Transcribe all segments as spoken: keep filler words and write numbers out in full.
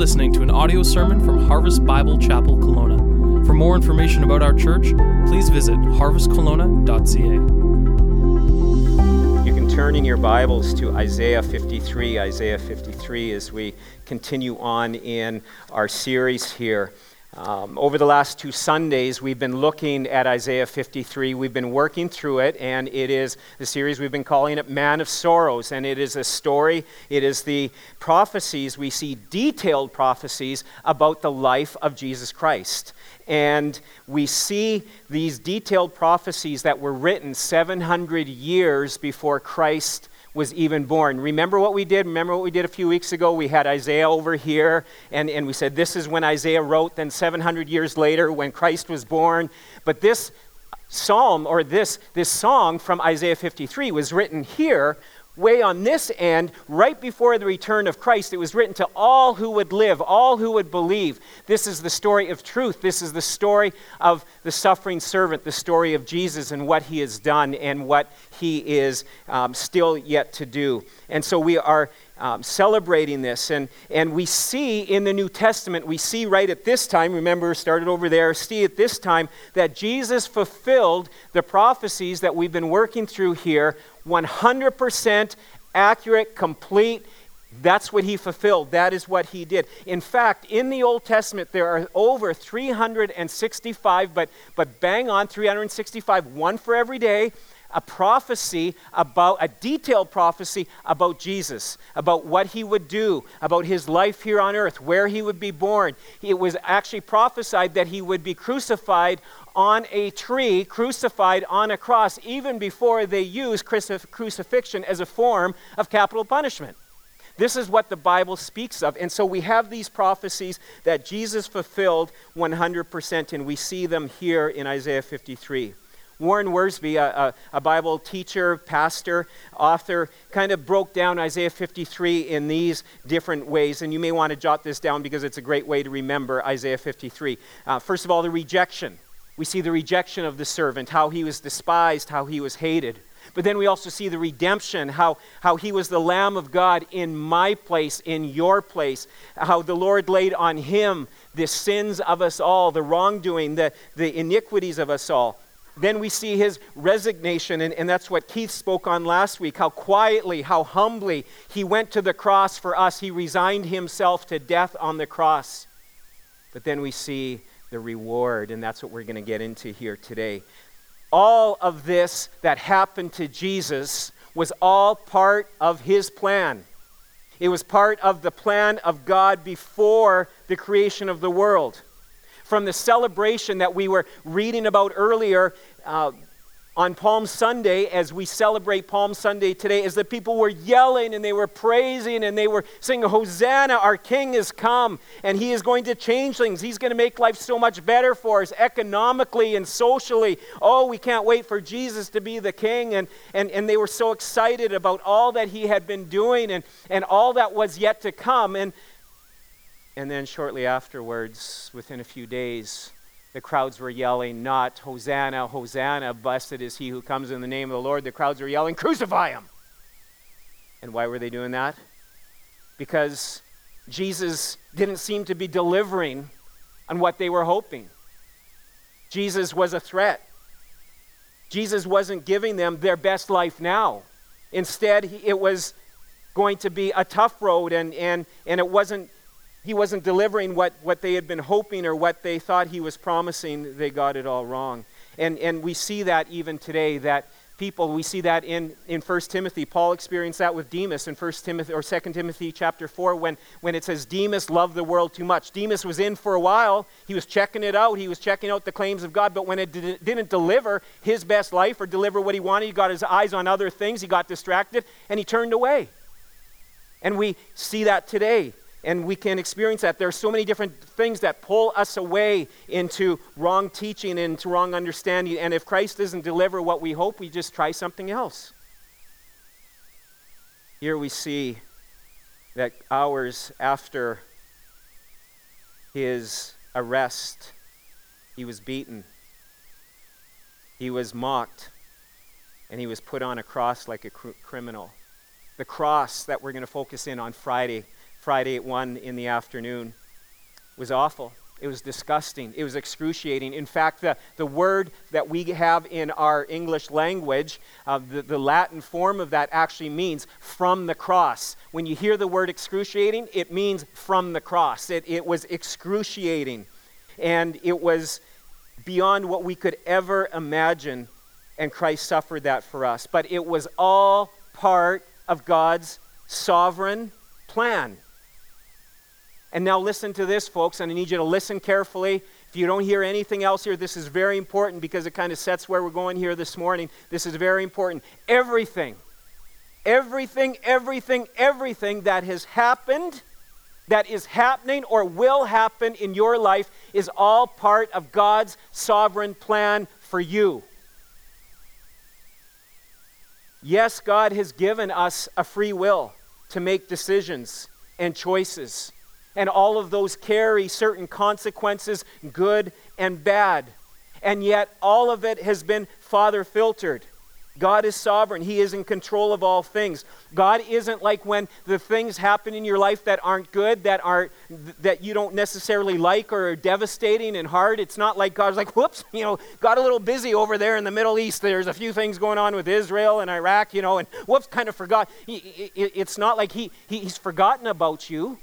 listening to an audio sermon from Harvest Bible Chapel, Kelowna. For more information about our church, please visit harvest kelowna dot c a. You can turn in your Bibles to Isaiah fifty-three. Isaiah fifty-three as we continue on in our series here. Um, over the last two Sundays, we've been looking at Isaiah fifty-three. We've been working through it, and it is the series we've been calling it Man of Sorrows, and it is a story. It is the prophecies. We see detailed prophecies about the life of Jesus Christ. And we see these detailed prophecies that were written seven hundred years before Christ was even born. Remember what we did? Remember what we did a few weeks ago? We had Isaiah over here, and, and we said this is when Isaiah wrote, then seven hundred years later when Christ was born. But this psalm, or this, this song from Isaiah fifty-three was written here, way on this end, right before the return of Christ. It was written to all who would live, all who would believe. This is the story of truth. This is the story of the suffering servant, the story of Jesus and what he has done and what he is um, still yet to do. And so we are um, celebrating this. And, and we see in the New Testament, we see right at this time, remember, started over there, see at this time that Jesus fulfilled the prophecies that we've been working through here. one hundred percent accurate, complete. That's what he fulfilled. That is what he did. In fact, in the Old Testament, there are over three hundred sixty-five, but but bang on three hundred sixty-five, one for every day, a prophecy about, a detailed prophecy about Jesus, about what he would do, about his life here on earth, where he would be born. It was actually prophesied that he would be crucified on a tree, crucified on a cross, even before they used crucif- crucifixion as a form of capital punishment. This is what the Bible speaks of. And so we have these prophecies that Jesus fulfilled one hundred percent, and we see them here in Isaiah fifty-three. Warren Wiersbe, a, a, a Bible teacher, pastor, author, kind of broke down Isaiah fifty-three in these different ways. And you may want to jot this down because it's a great way to remember Isaiah fifty-three. Uh, first of all, the rejection. We see the rejection of the servant, how he was despised, how he was hated. But then we also see the redemption, how, how he was the Lamb of God in my place, in your place, how the Lord laid on him the sins of us all, the wrongdoing, the, the iniquities of us all. Then we see his resignation, and, and that's what Keith spoke on last week, how quietly, how humbly he went to the cross for us. He resigned himself to death on the cross. But then we see the reward, and that's what we're going to get into here today. All of this that happened to Jesus was all part of his plan. It was part of the plan of God before the creation of the world. From the celebration that we were reading about earlier uh, on Palm Sunday, as we celebrate Palm Sunday today, as the people were yelling and they were praising and they were saying, Hosanna, our King has come, and he is going to change things. He's going to make life so much better for us economically and socially. Oh, we can't wait for Jesus to be the King. And and, and they were so excited about all that he had been doing and, and all that was yet to come. And And then shortly afterwards, within a few days, the crowds were yelling, not Hosanna, Hosanna, blessed is he who comes in the name of the Lord. The crowds were yelling, crucify him. And why were they doing that? Because Jesus didn't seem to be delivering on what they were hoping. Jesus was a threat. Jesus wasn't giving them their best life now. Instead, it was going to be a tough road, and, and, and it wasn't He wasn't delivering what, what they had been hoping or what they thought he was promising. They got it all wrong. And and we see that even today, that people, we see that in, in First Timothy. Paul experienced that with Demas in First Timothy or Second Timothy chapter four when, when it says Demas loved the world too much. Demas was in for a while. He was checking it out. He was checking out the claims of God. But when it did, didn't deliver his best life or deliver what he wanted, he got his eyes on other things. He got distracted and he turned away. And we see that today. And we can experience that. There are so many different things that pull us away into wrong teaching, into wrong understanding. And if Christ doesn't deliver what we hope, we just try something else. Here we see that hours after his arrest, he was beaten, he was mocked, and he was put on a cross like a cr- criminal. The cross that we're going to focus in on Friday Friday at one in the afternoon was awful. It was disgusting. It was excruciating. In fact, the, the word that we have in our English language, uh, the, the Latin form of that actually means from the cross. When you hear the word excruciating, it means from the cross. It, it was excruciating. And it was beyond what we could ever imagine. And Christ suffered that for us. But it was all part of God's sovereign plan. And now listen to this, folks, and I need you to listen carefully. If you don't hear anything else here, this is very important because it kind of sets where we're going here this morning. This is very important. Everything, everything, everything, everything that has happened, that is happening or will happen in your life is all part of God's sovereign plan for you. Yes, God has given us a free will to make decisions and choices. And all of those carry certain consequences, good and bad. And yet all of it has been Father-filtered. God is sovereign. He is in control of all things. God isn't like when the things happen in your life that aren't good, that aren't that you don't necessarily like or are devastating and hard. It's not like God's like, whoops, you know, got a little busy over there in the Middle East. There's a few things going on with Israel and Iraq, you know, and whoops, kind of forgot. He, it, it's not like he, he he's forgotten about you.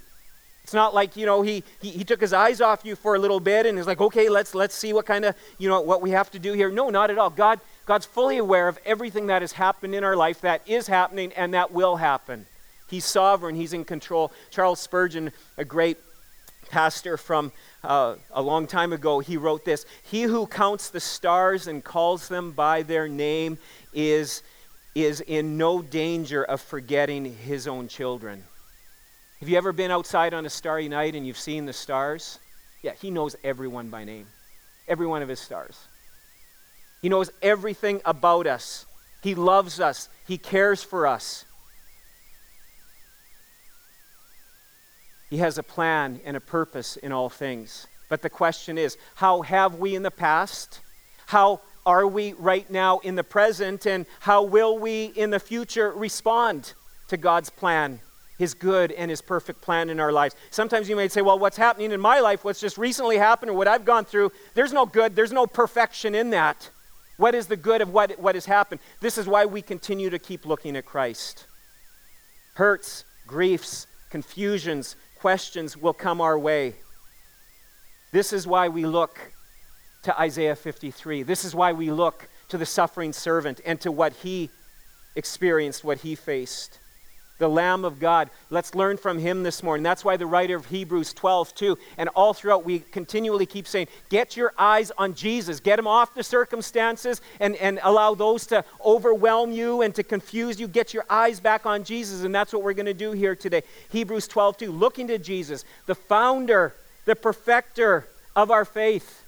It's not like, you know, he, he he took his eyes off you for a little bit and is like, okay, let's let's see what kind of, you know, what we have to do here. No, not at all. God God's fully aware of everything that has happened in our life, that is happening and that will happen. He's sovereign. He's in control. Charles Spurgeon, a great pastor from uh, a long time ago, he wrote this: "He who counts the stars and calls them by their name is is in no danger of forgetting his own children." Have you ever been outside on a starry night and you've seen the stars? Yeah, he knows everyone by name, every one of his stars. He knows everything about us. He loves us. He cares for us. He has a plan and a purpose in all things. But the question is, how have we in the past? How are we right now in the present? And how will we in the future respond to God's plan? His good and his perfect plan in our lives. Sometimes you may say, well, what's happening in my life, what's just recently happened, or what I've gone through, there's no good, there's no perfection in that. What is the good of what, what has happened? This is why we continue to keep looking at Christ. Hurts, griefs, confusions, questions will come our way. This is why we look to Isaiah fifty-three. This is why we look to the suffering servant and to what he experienced, what he faced. The Lamb of God. Let's learn from him this morning. That's why the writer of Hebrews twelve two, and all throughout we continually keep saying, get your eyes on Jesus. Get him off the circumstances and, and allow those to overwhelm you and to confuse you. Get your eyes back on Jesus, and that's what we're going to do here today. Hebrews twelve two, looking to Jesus, the founder, the perfecter of our faith,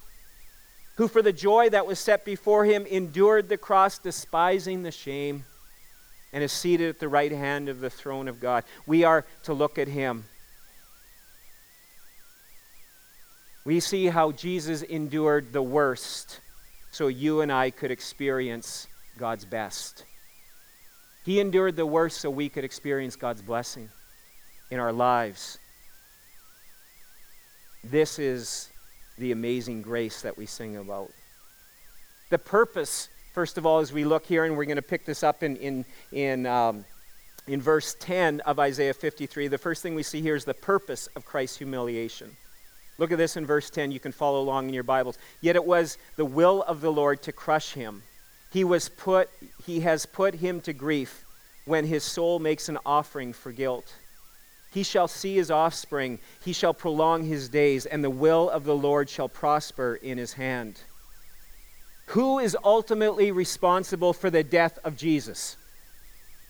who for the joy that was set before him endured the cross, despising the shame, and is seated at the right hand of the throne of God. We are to look at him. We see how Jesus endured the worst so you and I could experience God's best. He endured the worst so we could experience God's blessing in our lives. This is the amazing grace that we sing about. The purpose, first of all, as we look here, and we're going to pick this up in in in, um, in verse ten of Isaiah fifty-three, the first thing we see here is the purpose of Christ's humiliation. Look at this in verse ten. You can follow along in your Bibles. Yet it was the will of the Lord to crush him. He was put. He has put him to grief when his soul makes an offering for guilt. He shall see his offspring. He shall prolong his days, and the will of the Lord shall prosper in his hand. Who is ultimately responsible for the death of Jesus?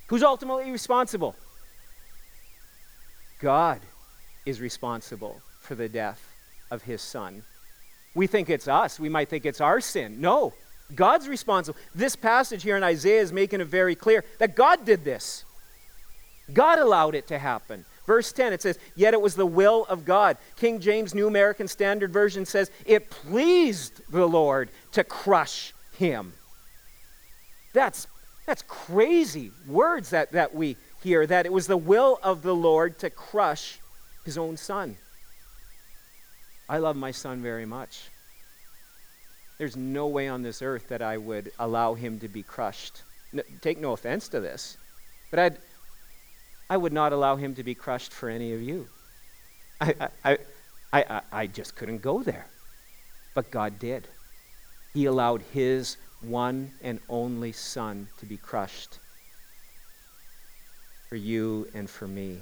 Who's ultimately responsible? God is responsible for the death of his son. We think it's us. We might think it's our sin. No, God's responsible. This passage here in Isaiah is making it very clear that God did this. God allowed it to happen. Verse ten, it says, yet it was the will of God. King James New American Standard Version says, it pleased the Lord to crush him. That's, that's crazy words that, that we hear, that it was the will of the Lord to crush his own son. I love my son very much. There's no way on this earth that I would allow him to be crushed. No, take no offense to this, but I'd, I would not allow him to be crushed for any of you. I, I, I, I, I just couldn't go there. But God did. He allowed his one and only son to be crushed for you and for me.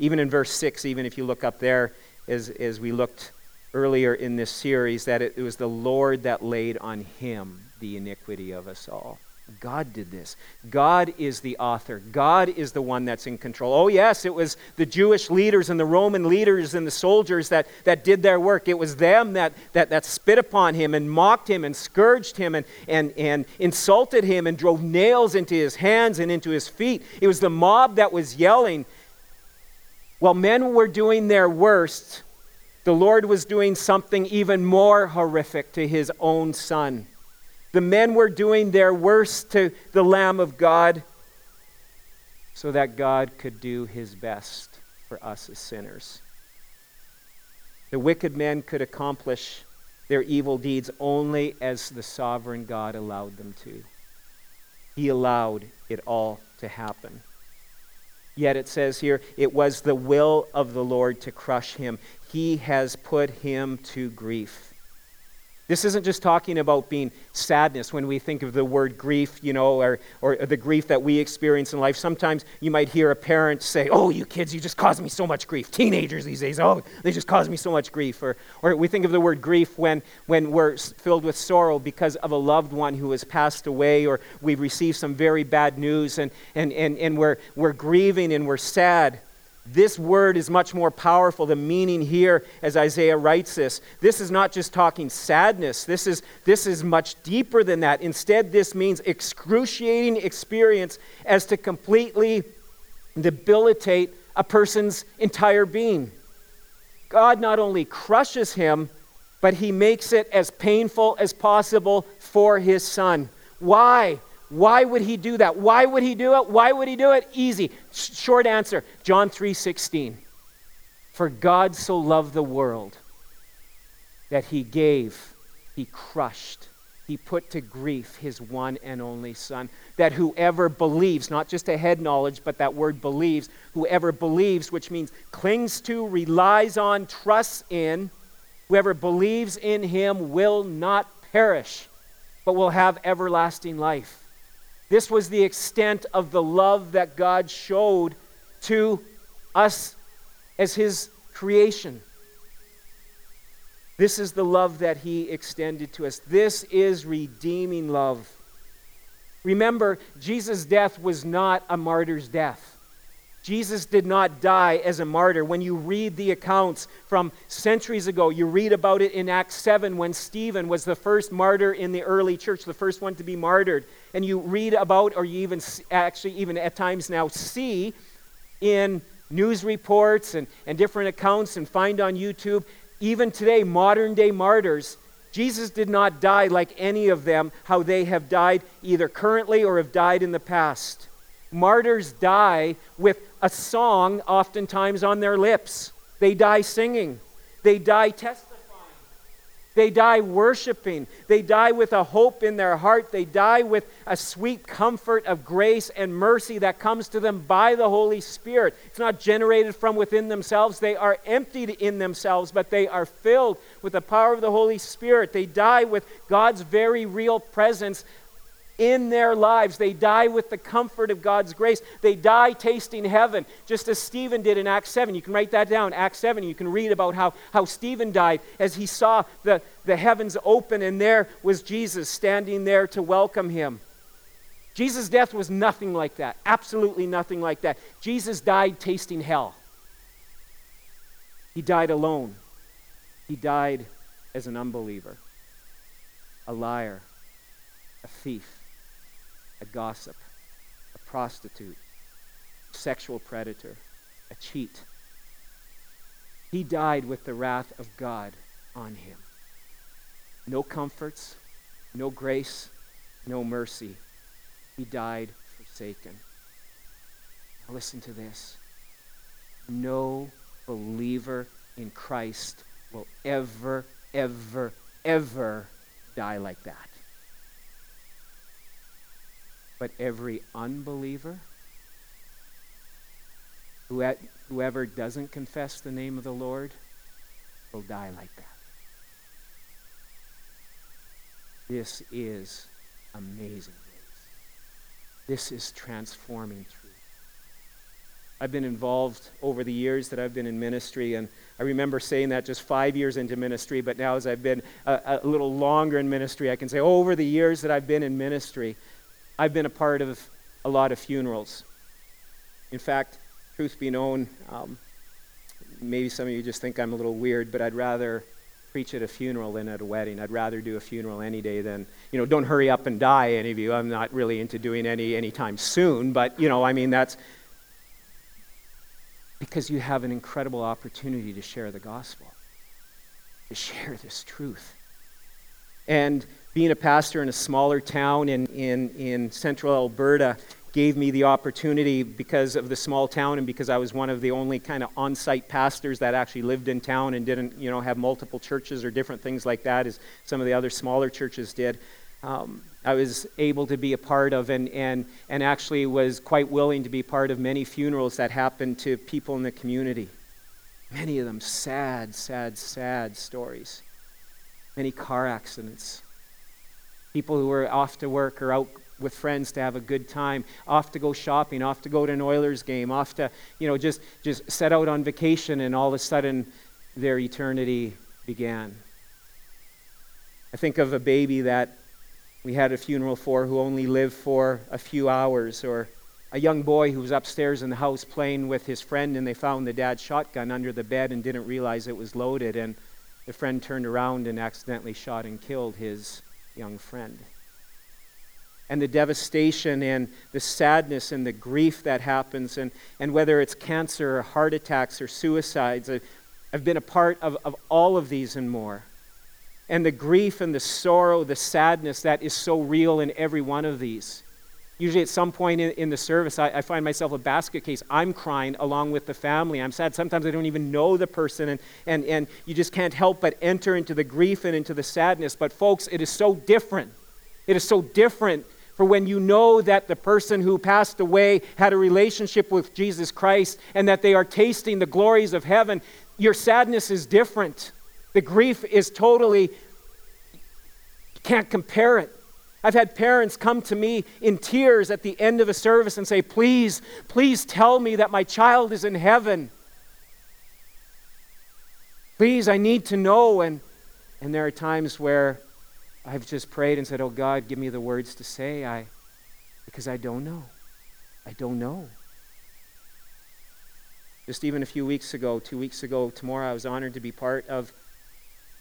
Even in verse six, even if you look up there, as, as we looked earlier in this series, that it, it was the Lord that laid on him the iniquity of us all. God did this. God is the author. God is the one that's in control. Oh yes, it was the Jewish leaders and the Roman leaders and the soldiers that, that did their work. It was them that, that, that spit upon him and mocked him and scourged him and, and, and insulted him and drove nails into his hands and into his feet. It was the mob that was yelling. While men were doing their worst, the Lord was doing something even more horrific to his own son. The men were doing their worst to the Lamb of God so that God could do his best for us as sinners. The wicked men could accomplish their evil deeds only as the sovereign God allowed them to. He allowed it all to happen. Yet it says here, it was the will of the Lord to crush him. He has put him to grief. This isn't just talking about being sadness when we think of the word grief, you know, or, or the grief that we experience in life. Sometimes you might hear a parent say, oh, you kids, you just cause me so much grief. Teenagers these days, oh, they just cause me so much grief. Or, or we think of the word grief when, when we're filled with sorrow because of a loved one who has passed away, or we've received some very bad news and, and, and, and we're, we're grieving and we're sad. This word is much more powerful. The meaning here, as Isaiah writes this, this is not just talking sadness. This is, this is much deeper than that. Instead, this means excruciating experience as to completely debilitate a person's entire being. God not only crushes him, but he makes it as painful as possible for his son. Why? Why would he do that? Why would he do it? Why would he do it? Easy. Short answer, John three sixteen. For God so loved the world that he gave, he crushed, he put to grief his one and only son, that whoever believes, not just a head knowledge, but that word believes, whoever believes, which means clings to, relies on, trusts in, whoever believes in him will not perish, but will have everlasting life. This was the extent of the love that God showed to us as his creation. This is the love that he extended to us. This is redeeming love. Remember, Jesus' death was not a martyr's death. Jesus did not die as a martyr. When you read the accounts from centuries ago, you read about it in Acts seven when Stephen was the first martyr in the early church, the first one to be martyred. And you read about, or you even actually even at times now see in news reports and, and different accounts and find on YouTube, even today, modern day martyrs, Jesus did not die like any of them, how they have died either currently or have died in the past. Martyrs die with a song oftentimes on their lips. They die singing. They die testifying. They die worshiping. They die with a hope in their heart. They die with a sweet comfort of grace and mercy that comes to them by the Holy Spirit. It's not generated from within themselves. They are emptied in themselves, but they are filled with the power of the Holy Spirit. They die with God's very real presence in their lives. They die with the comfort of God's grace. They die tasting heaven, just as Stephen did in Acts seven. You can write that down, Acts seven. You can read about how, how Stephen died as he saw the, the heavens open, and there was Jesus standing there to welcome him. Jesus' death was nothing like that, absolutely nothing like that. Jesus died tasting hell. He died alone. He died as an unbeliever, a liar, a thief, a gossip, a prostitute, a sexual predator, a cheat. He died with the wrath of God on him. No comforts, no grace, no mercy. He died forsaken. Now listen to this. No believer in Christ will ever, ever, ever die like that. But every unbeliever, whoever doesn't confess the name of the Lord, will die like that. This is amazing grace. This is transforming truth. I've been involved over the years that I've been in ministry, and I remember saying that just five years into ministry, but now as I've been a, a little longer in ministry, I can say over the years that I've been in ministry, I've been a part of a lot of funerals. In fact, truth be known, um, maybe some of you just think I'm a little weird, but I'd rather preach at a funeral than at a wedding. I'd rather do a funeral any day than, you know, don't hurry up and die, any of you. I'm not really into doing any anytime soon, but, you know, I mean, that's because you have an incredible opportunity to share the gospel, to share this truth. And being a pastor in a smaller town in, in, in central Alberta gave me the opportunity, because of the small town and because I was one of the only kind of on-site pastors that actually lived in town and didn't, you know, have multiple churches or different things like that as some of the other smaller churches did. Um, I was able to be a part of and, and, and actually was quite willing to be part of many funerals that happened to people in the community. Many of them sad, sad, sad stories. Many car accidents. People who were off to work or out with friends to have a good time, off to go shopping, off to go to an Oilers game, off to, you know, just, just set out on vacation, and all of a sudden their eternity began. I think of a baby that we had a funeral for who only lived for a few hours, or a young boy who was upstairs in the house playing with his friend, and they found the dad's shotgun under the bed and didn't realize it was loaded, and the friend turned around and accidentally shot and killed his young friend. And the devastation and the sadness and the grief that happens, and, and whether it's cancer or heart attacks or suicides, I, I've been a part of, of all of these and more. And the grief and the sorrow, the sadness that is so real in every one of these. Usually at some point in, in the service, I, I find myself a basket case. I'm crying along with the family. I'm sad. Sometimes I don't even know the person, and, and, and you just can't help but enter into the grief and into the sadness. But folks, it is so different. It is so different for when you know that the person who passed away had a relationship with Jesus Christ and that they are tasting the glories of heaven. Your sadness is different. The grief is totally, you can't compare it. I've had parents come to me in tears at the end of a service and say, please, please tell me that my child is in heaven. Please, I need to know. And, and there are times where I've just prayed and said, oh God, give me the words to say, I, because I don't know. I don't know. Just even a few weeks ago, two weeks ago tomorrow, I was honored to be part of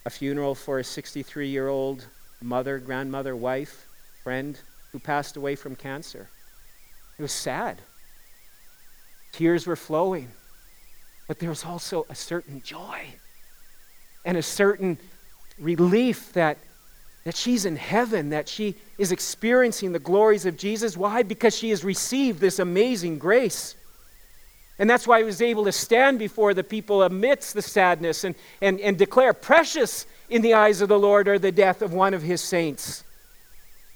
a funeral for a sixty-three-year-old mother, grandmother, wife, friend who passed away from cancer. It was sad. Tears were flowing. But there was also a certain joy and a certain relief that, that she's in heaven, that she is experiencing the glories of Jesus. Why? Because she has received this amazing grace. And that's why I was able to stand before the people amidst the sadness and, and, and declare, precious in the eyes of the Lord are the death of one of his saints.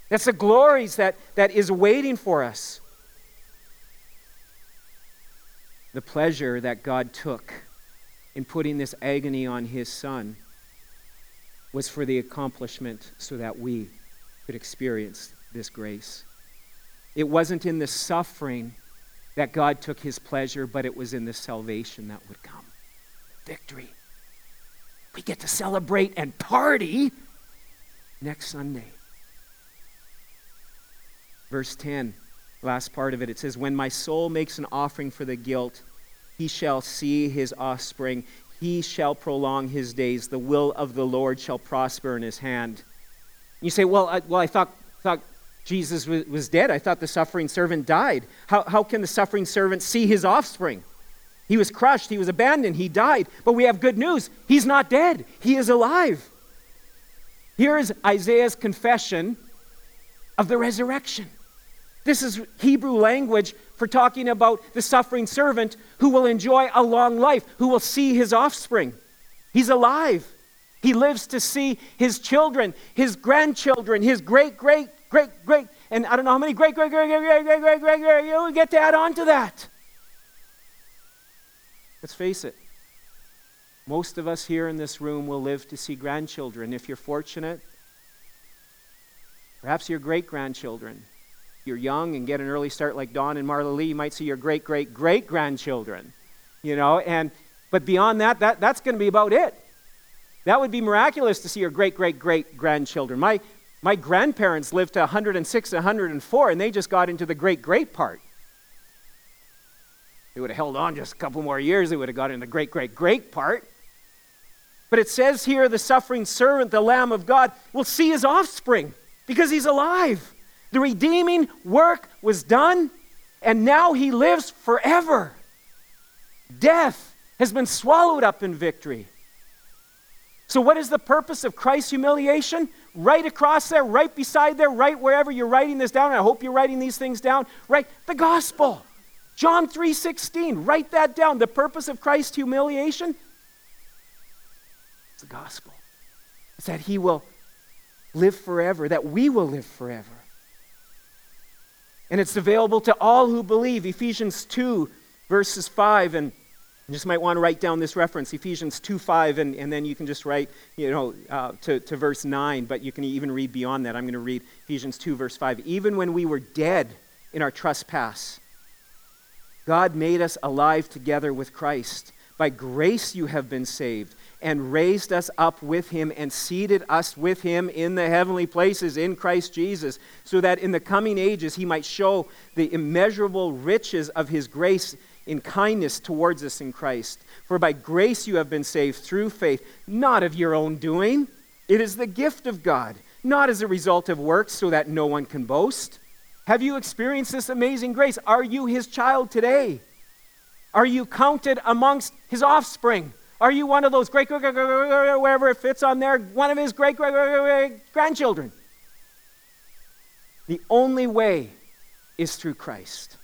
That's the glories that, that is waiting for us. The pleasure that God took in putting this agony on his son was for the accomplishment so that we could experience this grace. It wasn't in the suffering that God took his pleasure, but it was in the salvation that would come. Victory. We get to celebrate and party next Sunday. Verse ten, last part of it, it says, when my soul makes an offering for the guilt, he shall see his offspring. He shall prolong his days. The will of the Lord shall prosper in his hand. You say, well, I, well, I thought, thought Jesus was dead. I thought the suffering servant died. How, how can the suffering servant see his offspring? He was crushed. He was abandoned. He died. But we have good news. He's not dead. He is alive. Here is Isaiah's confession of the resurrection. This is Hebrew language for talking about the suffering servant who will enjoy a long life, who will see his offspring. He's alive. He lives to see his children, his grandchildren, his great, great, great, great, and I don't know how many great, great, great, great, great, great, great, great, great, you know, get to add on to that. Let's face it. Most of us here in this room will live to see grandchildren. If you're fortunate, perhaps your great-grandchildren. If you're young and get an early start like Don and Marla Lee, you might see your great-great-great-grandchildren. You know, and but beyond that, that that's going to be about it. That would be miraculous to see your great-great-great-grandchildren. My my grandparents lived to one hundred six and one hundred four, and they just got into the great-great part. They would have held on just a couple more years. They would have got in the great, great, great part. But it says here, the suffering servant, the Lamb of God, will see his offspring because he's alive. The redeeming work was done, and now he lives forever. Death has been swallowed up in victory. So what is the purpose of Christ's humiliation? Right across there, right beside there, right wherever you're writing this down, and I hope you're writing these things down, right? The gospel. John three sixteen, write that down. The purpose of Christ's humiliation, it's the gospel. It's that he will live forever, that we will live forever. And it's available to all who believe. Ephesians two, verses five, and you just might want to write down this reference, Ephesians two five, and, and then you can just write, you know, uh, to, to verse nine, but you can even read beyond that. I'm going to read Ephesians two, verse five. Even when we were dead in our trespass, God made us alive together with Christ. By grace you have been saved, and raised us up with him and seated us with him in the heavenly places in Christ Jesus, so that in the coming ages he might show the immeasurable riches of his grace in kindness towards us in Christ. For by grace you have been saved through faith, not of your own doing. It is the gift of God, not as a result of works, so that no one can boast. Have you experienced this amazing grace? Are you his child today? Are you counted amongst his offspring? Are you one of those great, great, great, great, wherever it fits on there, one of his great, great, great, great grandchildren? The only way is through Christ.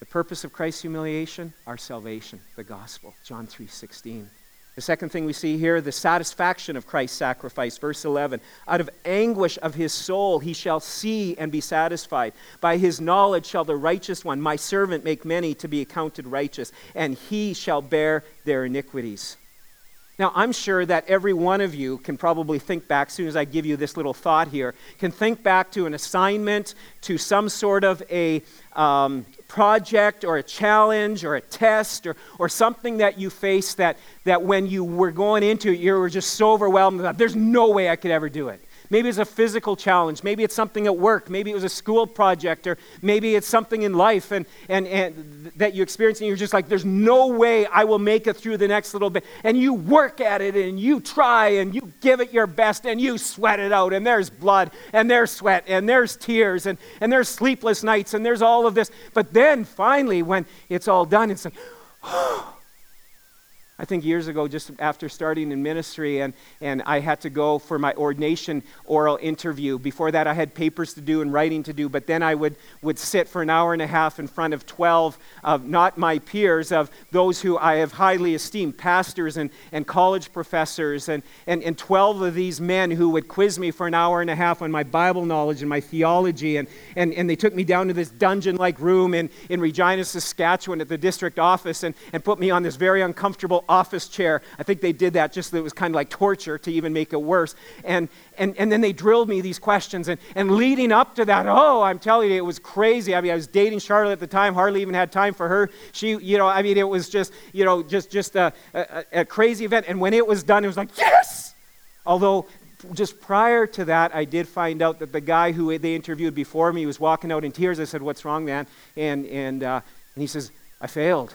The purpose of Christ's humiliation, our salvation, the gospel, John three sixteen. The second thing we see here, the satisfaction of Christ's sacrifice. Verse eleven, out of anguish of his soul he shall see and be satisfied. By his knowledge shall the righteous one, my servant, make many to be accounted righteous, and he shall bear their iniquities. Now, I'm sure that every one of you can probably think back, as soon as I give you this little thought here, can think back to an assignment, to some sort of a um, project or a challenge or a test or, or something that you faced that, that when you were going into it, you were just so overwhelmed that there's no way I could ever do it. Maybe it's a physical challenge. Maybe it's something at work. Maybe it was a school project, or maybe it's something in life and, and, and that you experience, and you're just like, there's no way I will make it through the next little bit. And you work at it, and you try, and you give it your best, and you sweat it out, and there's blood, and there's sweat, and there's tears, and, and there's sleepless nights, and there's all of this. But then finally, when it's all done, it's like, oh. I think years ago, just after starting in ministry, and, and I had to go for my ordination oral interview. Before that, I had papers to do and writing to do, but then I would, would sit for an hour and a half in front of twelve of not my peers, of those who I have highly esteemed, pastors and, and college professors, and, and, and twelve of these men who would quiz me for an hour and a half on my Bible knowledge and my theology, and, and, and they took me down to this dungeon-like room in, in Regina, Saskatchewan at the district office, and, and put me on this very uncomfortable office chair. I think they did that just so it was kind of like torture to even make it worse. And and and then they drilled me these questions. And, and leading up to that, oh, I'm telling you, it was crazy. I mean, I was dating Charlotte at the time, hardly even had time for her. She, you know, I mean, it was just, you know, just, just a, a, a crazy event. And when it was done, it was like, yes! Although just prior to that, I did find out that the guy who they interviewed before me was walking out in tears. I said, what's wrong, man? And, and, uh, and he says, I failed.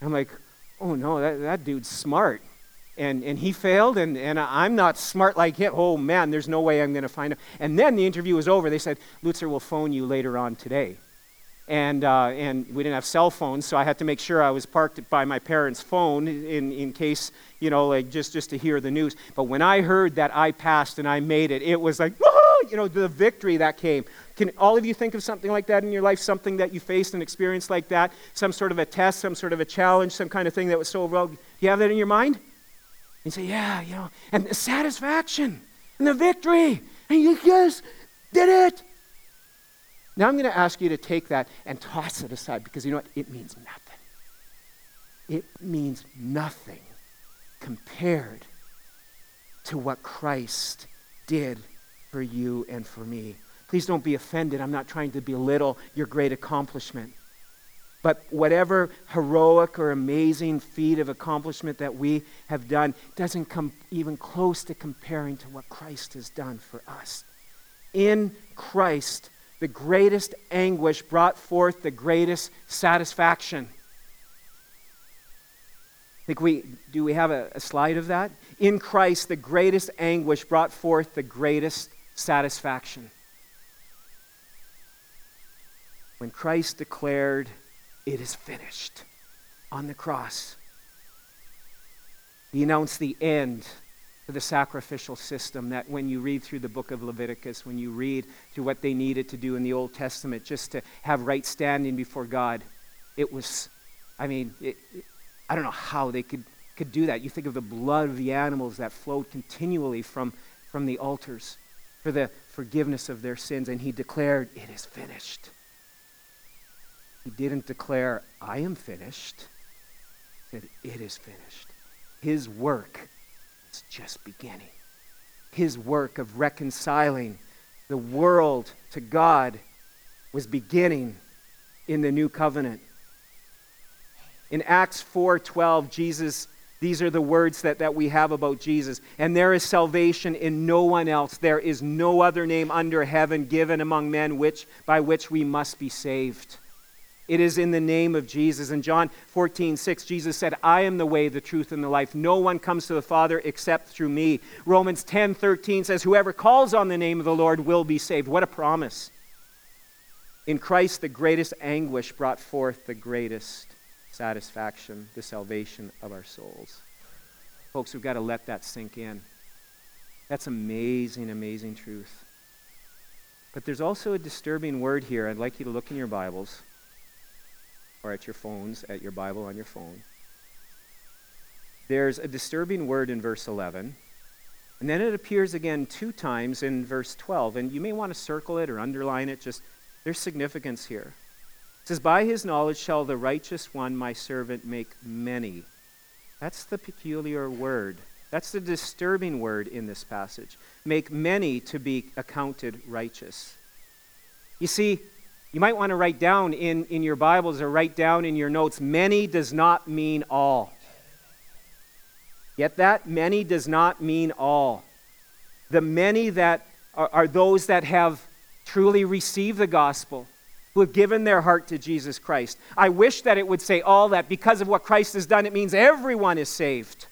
And I'm like, oh no, that, that dude's smart. And and he failed, and, and I'm not smart like him. Oh man, there's no way I'm going to find him. And then the interview was over. They said, Lutzer will phone you later on today. And uh, and we didn't have cell phones, so I had to make sure I was parked by my parents' phone in, in case, you know, like just, just to hear the news. But when I heard that I passed and I made it, it was like, woohoo, you know, the victory that came. Can all of you think of something like that in your life, something that you faced and experienced like that, some sort of a test, some sort of a challenge, some kind of thing that was so overwhelming? You have that in your mind? You say, yeah, you know, and the satisfaction and the victory, and you just did it. Now I'm going to ask you to take that and toss it aside, because you know what? It means nothing. It means nothing compared to what Christ did for you and for me. Please don't be offended. I'm not trying to belittle your great accomplishment. But whatever heroic or amazing feat of accomplishment that we have done doesn't come even close to comparing to what Christ has done for us. In Christ, the greatest anguish brought forth the greatest satisfaction. I think we, do we have a, a slide of that? In Christ, the greatest anguish brought forth the greatest satisfaction. When Christ declared, "It is finished," on the cross, He announced the end to the sacrificial system that when you read through the book of Leviticus, when you read through what they needed to do in the Old Testament just to have right standing before God, it was, I mean, it, it I don't know how they could, could do that. You think of the blood of the animals that flowed continually from, from the altars for the forgiveness of their sins. And He declared, "It is finished." He didn't declare, "I am finished." He said, "It is finished." His work is just beginning. His work of reconciling the world to God was beginning in the new covenant. In Acts four twelve, Jesus, these are the words that, that we have about Jesus. "And there is salvation in no one else. There is no other name under heaven given among men which by which we must be saved." It is in the name of Jesus. In John fourteen six, Jesus said, "I am the way, the truth, and the life. No one comes to the Father except through me." Romans ten thirteen says, "Whoever calls on the name of the Lord will be saved." What a promise. In Christ, the greatest anguish brought forth the greatest satisfaction, the salvation of our souls. Folks, we've got to let that sink in. That's amazing, amazing truth. But there's also a disturbing word here. I'd like you to look in your Bibles or at your phones, at your Bible on your phone. There's a disturbing word in verse eleven, and then it appears again two times in verse twelve, and you may want to circle it or underline it. Just, there's significance here. It says, "By his knowledge shall the righteous one, my servant, make many." That's the peculiar word. That's the disturbing word in this passage. Make many to be accounted righteous. You see, you might want to write down in, in your Bibles or write down in your notes, many does not mean all. Get that? Many does not mean all. The many that are, are those that have truly received the gospel, who have given their heart to Jesus Christ. I wish that it would say all, that because of what Christ has done, it means everyone is saved.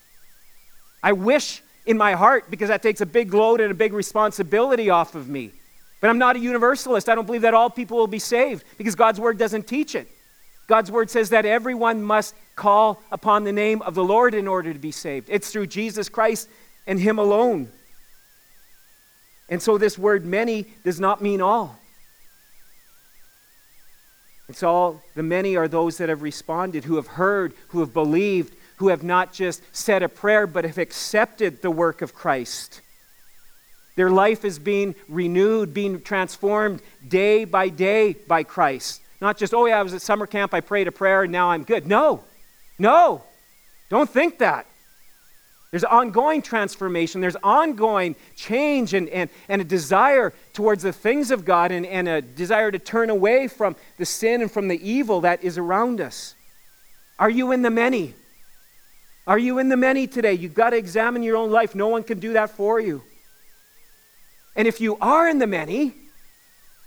I wish in my heart, because that takes a big load and a big responsibility off of me. But I'm not a universalist. I don't believe that all people will be saved, because God's word doesn't teach it. God's word says that everyone must call upon the name of the Lord in order to be saved. It's through Jesus Christ and Him alone. And so this word many does not mean all. It's all, the many are those that have responded, who have heard, who have believed, who have not just said a prayer, but have accepted the work of Christ. Their life is being renewed, being transformed day by day by Christ. Not just, "Oh yeah, I was at summer camp, I prayed a prayer, and now I'm good." No, no, don't think that. There's ongoing transformation. There's ongoing change and, and, and a desire towards the things of God, and, and a desire to turn away from the sin and from the evil that is around us. Are you in the many? Are you in the many today? You've got to examine your own life. No one can do that for you. And if you are in the many,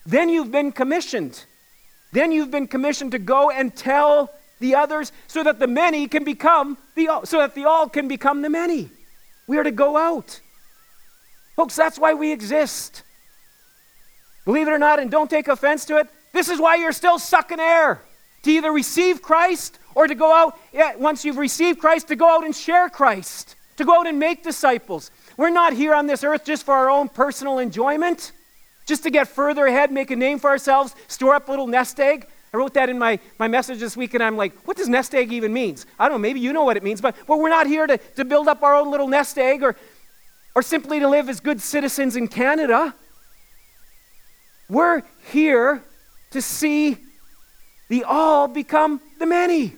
then you've been commissioned. Then you've been commissioned to go and tell the others, so that the many can become the all, so that the all can become the many. We are to go out. Folks, that's why we exist. Believe it or not, and don't take offense to it, this is why you're still sucking air. To either receive Christ or to go out, yeah, once you've received Christ, to go out and share Christ, to go out and make disciples. We're not here on this earth just for our own personal enjoyment. just to get further ahead, make a name for ourselves, store up a little nest egg. I wrote that in my, my message this week, and I'm like, what does nest egg even mean? I don't know, maybe you know what it means, but, but we're not here to, to build up our own little nest egg or, or simply to live as good citizens in Canada. We're here to see the all become the many.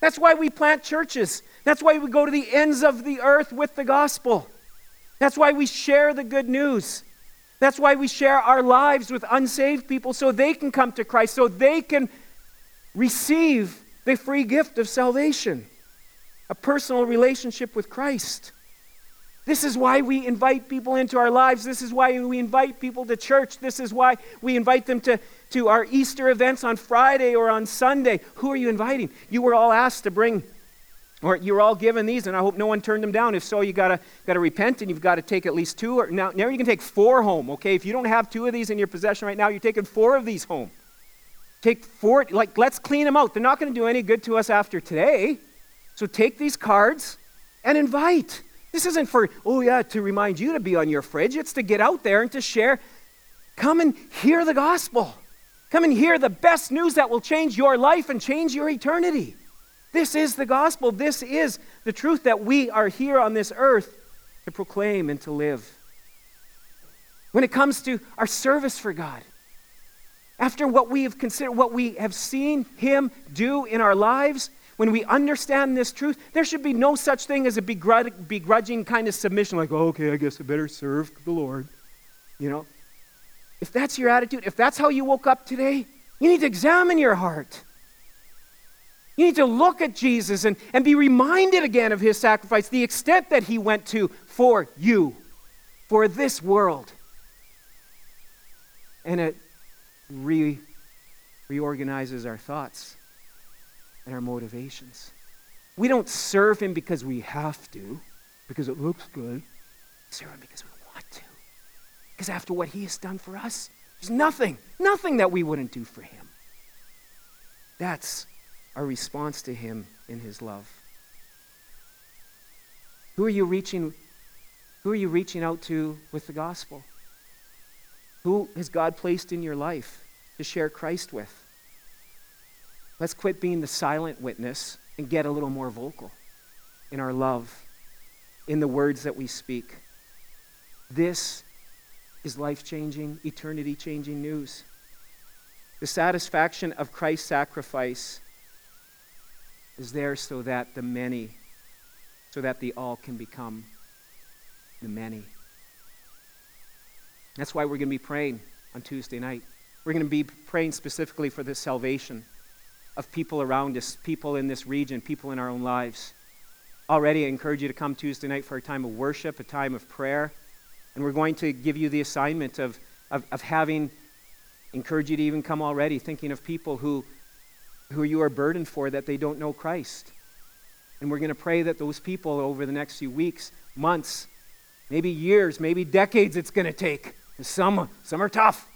That's why we plant churches. That's why we go to the ends of the earth with the gospel. That's why we share the good news. That's why we share our lives with unsaved people so they can come to Christ, so they can receive the free gift of salvation, a personal relationship with Christ. This is why we invite people into our lives. This is why we invite people to church. This is why we invite them to, to our Easter events on Friday or on Sunday. Who are you inviting? You were all asked to bring, or you were all given these, and I hope no one turned them down. If so, you gotta gotta repent, and you've got to take at least two. Or now, now you can take four home, okay? If you don't have two of these in your possession right now, you're taking four of these home. Take four, like, let's clean them out. They're not going to do any good to us after today. So take these cards and invite. This isn't for, oh yeah, to remind you to be on your fridge. It's to get out there and to share. Come and hear the gospel. Come and hear the best news that will change your life and change your eternity. This is the gospel. This is the truth that we are here on this earth to proclaim and to live. When it comes to our service for God, after what we have considered, what we have seen Him do in our lives, when we understand this truth, there should be no such thing as a begrudging kind of submission, like, oh, okay, I guess I better serve the Lord. You know, if that's your attitude, if that's how you woke up today, you need to examine your heart. You need to look at Jesus and, and be reminded again of His sacrifice, the extent that He went to for you, for this world. And it re- reorganizes our thoughts and our motivations. We don't serve Him because we have to, because it looks good. We serve Him because we want to. Because after what He has done for us, there's nothing, nothing that we wouldn't do for Him. That's our response to Him in His love. Who are you reaching, who are you reaching out to with the gospel? Who has God placed in your life to share Christ with? Let's quit being the silent witness and get a little more vocal in our love, in the words that we speak. This is life-changing, eternity-changing news. The satisfaction of Christ's sacrifice is there so that the many, so that the all can become the many. That's why we're going to be praying on Tuesday night. We're going to be praying specifically for the salvation of people around us, people in this region, people in our own lives. Already, I encourage you to come Tuesday night for a time of worship, a time of prayer. And we're going to give you the assignment of, of, of having, encourage you to even come already, thinking of people who, who you are burdened for that they don't know Christ. And we're going to pray that those people over the next few weeks, months, maybe years, maybe decades it's going to take. Some, some are tough.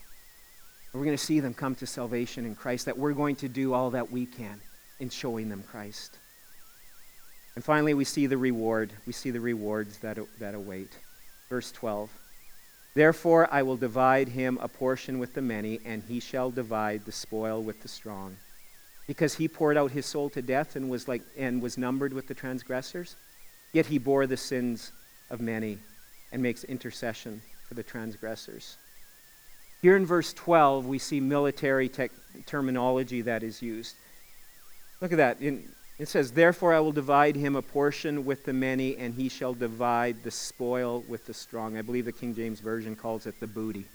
We're going to see them come to salvation in Christ, that we're going to do all that we can in showing them Christ. And finally, we see the reward. We see the rewards that, that await. Verse twelve, therefore I will divide him a portion with the many, and he shall divide the spoil with the strong. Because he poured out his soul to death and was like and was numbered with the transgressors, yet he bore the sins of many and makes intercession for the transgressors. Here in verse twelve, we see military tech terminology that is used. Look at that. It, it says, therefore I will divide him a portion with the many, and he shall divide the spoil with the strong. I believe the King James Version calls it the booty.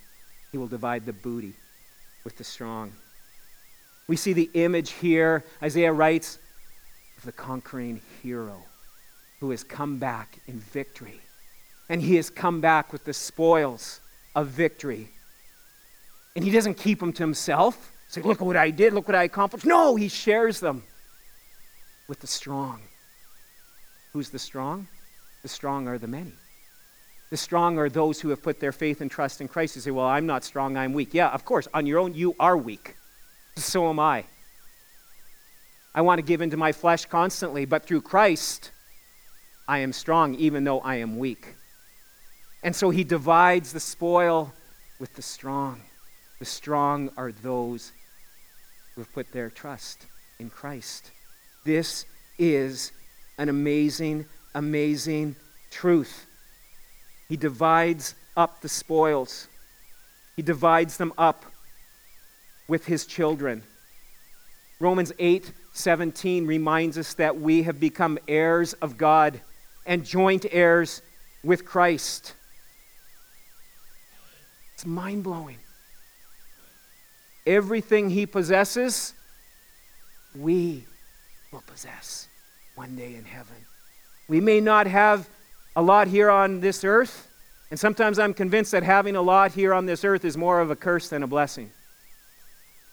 He will divide the booty with the strong. We see the image here. Isaiah writes of the conquering hero who has come back in victory. And he has come back with the spoils of victory. And he doesn't keep them to himself. It's like, look what I did, look what I accomplished. No, he shares them with the strong. Who's the strong? The strong are the many. The strong are those who have put their faith and trust in Christ. You say, well, I'm not strong, I'm weak. Yeah, of course, on your own, you are weak. So am I. I want to give into my flesh constantly, but through Christ, I am strong even though I am weak. And so he divides the spoil with the strong. The strong are those who have put their trust in Christ. This is an amazing, amazing truth. He divides up the spoils. He divides them up with his children. Romans eight seventeen reminds us that we have become heirs of God and joint heirs with Christ. It's mind-blowing. Everything he possesses, we will possess one day in heaven. We may not have a lot here on this earth, and sometimes I'm convinced that having a lot here on this earth is more of a curse than a blessing.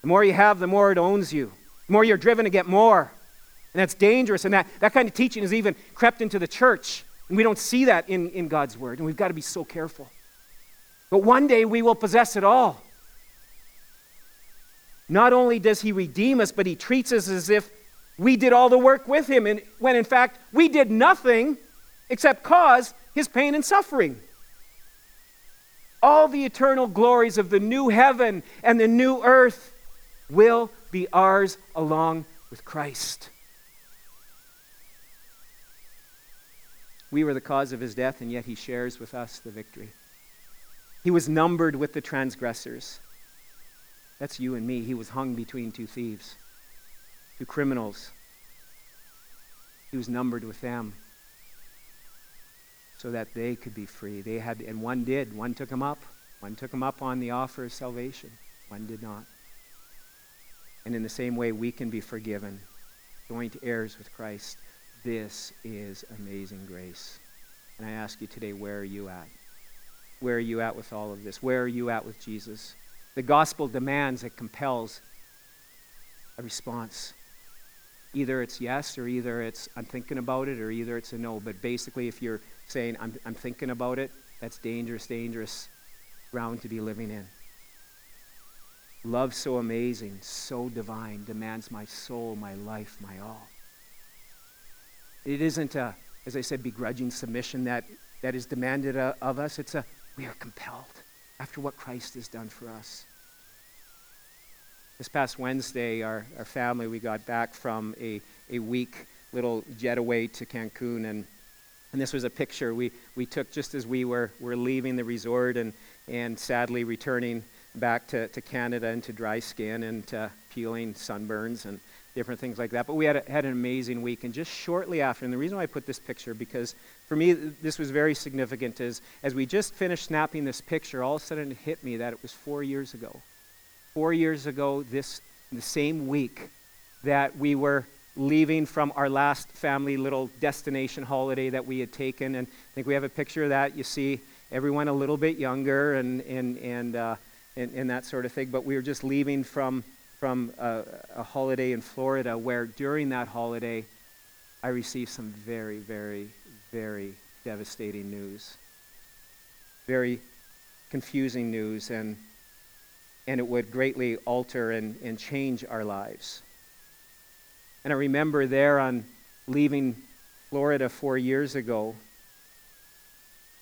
The more you have, the more it owns you. The more you're driven to get more. And that's dangerous, and that, that kind of teaching has even crept into the church. And we don't see that in, in God's word, and we've got to be so careful. But one day we will possess it all. Not only does he redeem us, but he treats us as if we did all the work with him, and when in fact we did nothing except cause his pain and suffering. All the eternal glories of the new heaven and the new earth will be ours along with Christ. We were the cause of his death, and yet he shares with us the victory. He was numbered with the transgressors. That's you and me. He was hung between two thieves, two criminals. He was numbered with them so that they could be free. They had, and one did. One took him up. One took him up on the offer of salvation. One did not. And in the same way, we can be forgiven, joint heirs with Christ. This is amazing grace. And I ask you today, where are you at? Where are you at with all of this? Where are you at with Jesus? The gospel demands, it compels a response. Either it's yes, or either it's I'm thinking about it, or either it's a no. But basically, if you're saying, I'm, I'm thinking about it, that's dangerous, dangerous ground to be living in. Love so amazing, so divine, demands my soul, my life, my all. It isn't a, as I said, begrudging submission that, that is demanded uh, of us. It's a, we are compelled after what Christ has done for us. This past Wednesday, our, our family, we got back from a, a week little jetaway to Cancun, and and this was a picture we, we took just as we were, were leaving the resort and, and sadly returning back to, to Canada and to dry skin and to peeling sunburns and different things like that. But we had a, had an amazing week, and just shortly after, and the reason why I put this picture, because for me this was very significant, is as we just finished snapping this picture, all of a sudden it hit me that it was four years ago. Four years ago, this the same week that we were leaving from our last family little destination holiday that we had taken, and I think we have a picture of that. You see everyone a little bit younger and and and uh, and, and that sort of thing. But we were just leaving from from a, a holiday in Florida, where during that holiday, I received some very, very, very devastating news, very confusing news, and and it would greatly alter and, and change our lives. And I remember there on leaving Florida four years ago,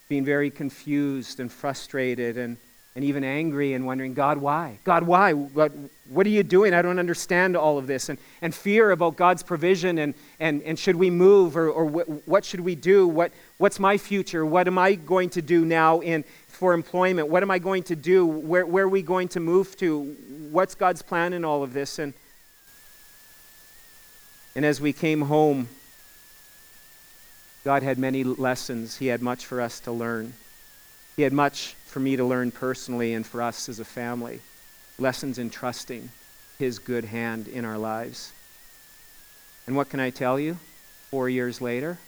being very confused and frustrated and, and even angry and wondering, God, why? God, why? What, what are you doing? I don't understand all of this. And, and fear about God's provision and, and, and should we move or, or wh- what should we do? What, what's my future? What am I going to do now in for employment? What am I going to do? Where, where are we going to move to? What's God's plan in all of this? And And as we came home, God had many lessons. He had much for us to learn. He had much for me to learn personally and for us as a family. Lessons in trusting his good hand in our lives. And what can I tell you? Four years later,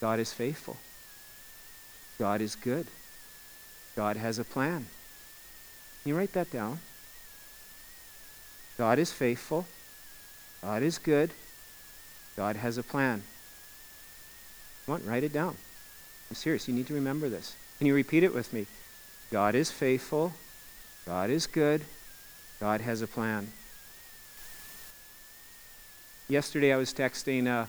God is faithful. God is good. God has a plan. Can you write that down? God is faithful. God is good. God has a plan. Come on, write it down. I'm serious. You need to remember this. Can you repeat it with me? God is faithful. God is good. God has a plan. Yesterday I was texting uh,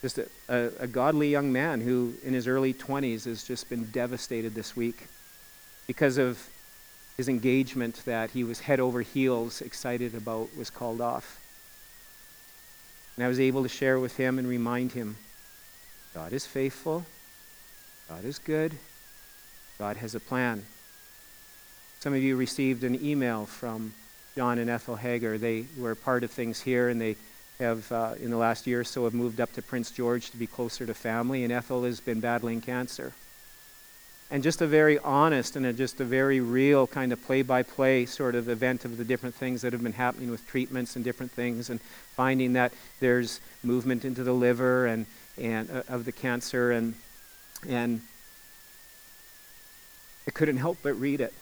just a, a, a godly young man who in his early twenties has just been devastated this week. because of his engagement that he was head over heels excited about was called off. And I was able to share with him and remind him, God is faithful, God is good, God has a plan. Some of you received an email from John and Ethel Hager. They were part of things here, and they have, uh, in the last year or so, have moved up to Prince George to be closer to family, and Ethel has been battling cancer. And just a very honest and a, just a very real kind of play-by-play sort of event of the different things that have been happening with treatments and different things, and finding that there's movement into the liver and, and uh, of the cancer, and, and I couldn't help but read it.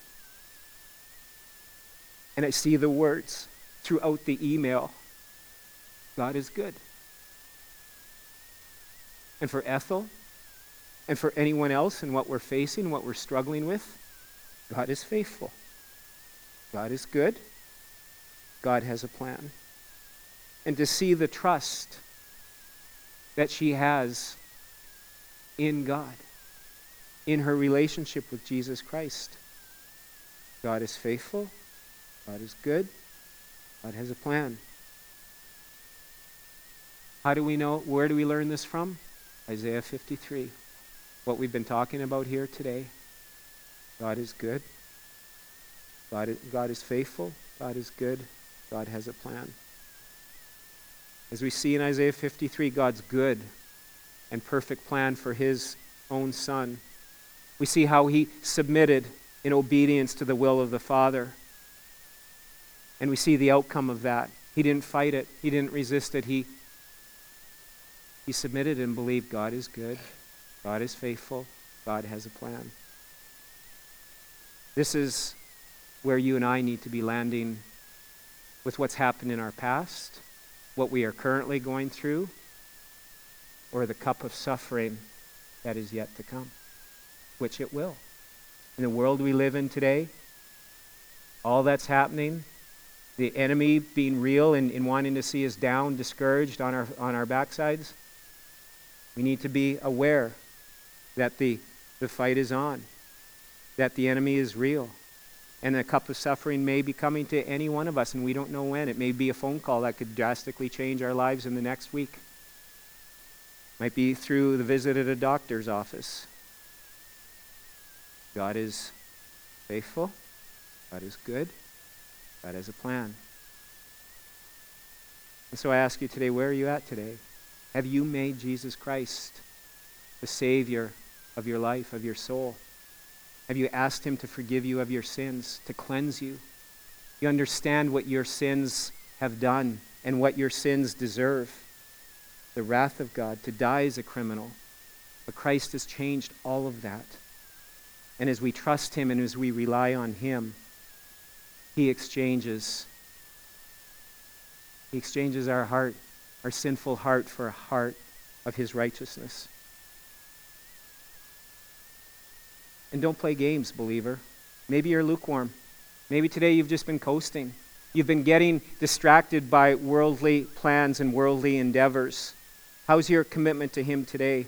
And I see the words throughout the email, God is good. And for Ethel, and for anyone else in what we're facing, what we're struggling with, God is faithful. God is good. God has a plan. And to see the trust that she has in God, in her relationship with Jesus Christ. God is faithful. God is good. God has a plan. How do we know? Where do we learn this from? Isaiah fifty-three. What we've been talking about here today. God is good. God is, God is faithful. God is good. God has a plan. As we see in Isaiah fifty-three, God's good and perfect plan for his own son. We see how he submitted in obedience to the will of the Father. And we see the outcome of that. He didn't fight it. He didn't resist it. He, he submitted and believed God is good. God is faithful. God has a plan. This is where you and I need to be landing with what's happened in our past, what we are currently going through, or the cup of suffering that is yet to come, which it will. In the world we live in today, all that's happening, the enemy being real and, and wanting to see us down, discouraged on our, on our backsides, we need to be aware that the, the fight is on, that the enemy is real, and the cup of suffering may be coming to any one of us, and we don't know when. It may be a phone call that could drastically change our lives in the next week. It might be through the visit at a doctor's office. God is faithful. God is good. God has a plan. And so I ask you today, where are you at today? Have you made Jesus Christ the Savior of your life, of your soul? Have you asked him to forgive you of your sins, to cleanse you? You understand what your sins have done and what your sins deserve. The wrath of God, to die as a criminal. But Christ has changed all of that. And as we trust him and as we rely on him, He exchanges, he exchanges our heart, our sinful heart, for a heart of his righteousness. And don't play games, believer. Maybe you're lukewarm. Maybe today you've just been coasting. You've been getting distracted by worldly plans and worldly endeavors. How's your commitment to him today?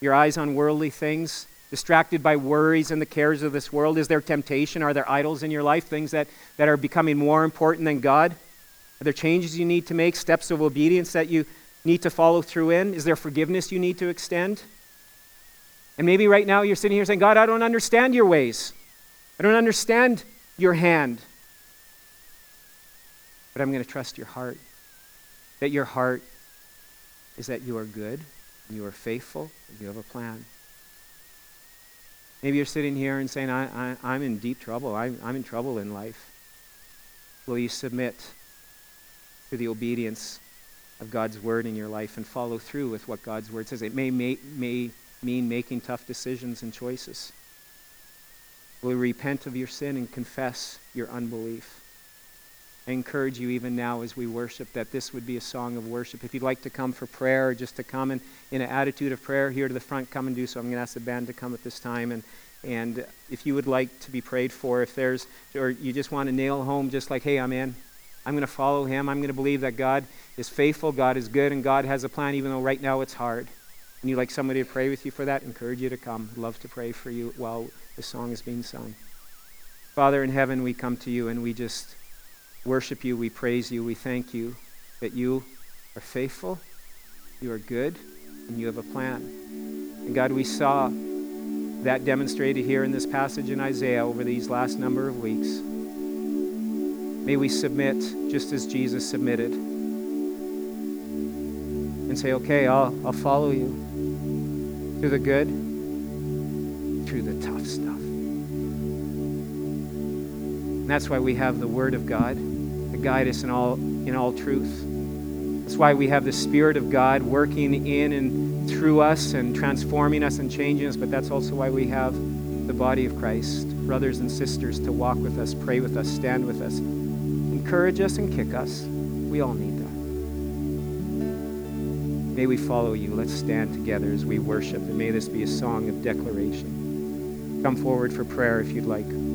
Your eyes on worldly things? Distracted by worries and the cares of this world? Is there temptation? Are there idols in your life? Things that, that are becoming more important than God? Are there changes you need to make? Steps of obedience that you need to follow through in? Is there forgiveness you need to extend? And maybe right now you're sitting here saying, God, I don't understand your ways. I don't understand your hand. But I'm going to trust your heart. That your heart is that you are good, and you are faithful, and you have a plan. Maybe you're sitting here and saying, I, I, I'm in deep trouble. I'm, I'm in trouble in life. Will you submit to the obedience of God's word in your life and follow through with what God's word says? It may, may, may mean making tough decisions and choices. Will you repent of your sin and confess your unbelief? I encourage you even now as we worship that this would be a song of worship. If you'd like to come for prayer or just to come in, in an attitude of prayer here to the front, come and do so. I'm going to ask the band to come at this time. And and if you would like to be prayed for, if there's, or you just want to nail home just like, hey, I'm in. I'm going to follow him. I'm going to believe that God is faithful, God is good, and God has a plan, even though right now it's hard. And you'd like somebody to pray with you for that, encourage you to come. I'd love to pray for you while the song is being sung. Father in heaven, we come to you and we just worship you, we praise you, we thank you that you are faithful, you are good, and you have a plan. And God, we saw that demonstrated here in this passage in Isaiah over these last number of weeks. May we submit just as Jesus submitted and say, okay, I'll, I'll follow you through the good, through the tough stuff. And that's why we have the Word of God to guide us in all, in all truth. That's why we have the Spirit of God working in and through us and transforming us and changing us, but that's also why we have the body of Christ, brothers and sisters to walk with us, pray with us, stand with us, encourage us and kick us. We all need that. May we follow you. Let's stand together as we worship, and may this be a song of declaration. Come forward for prayer if you'd like.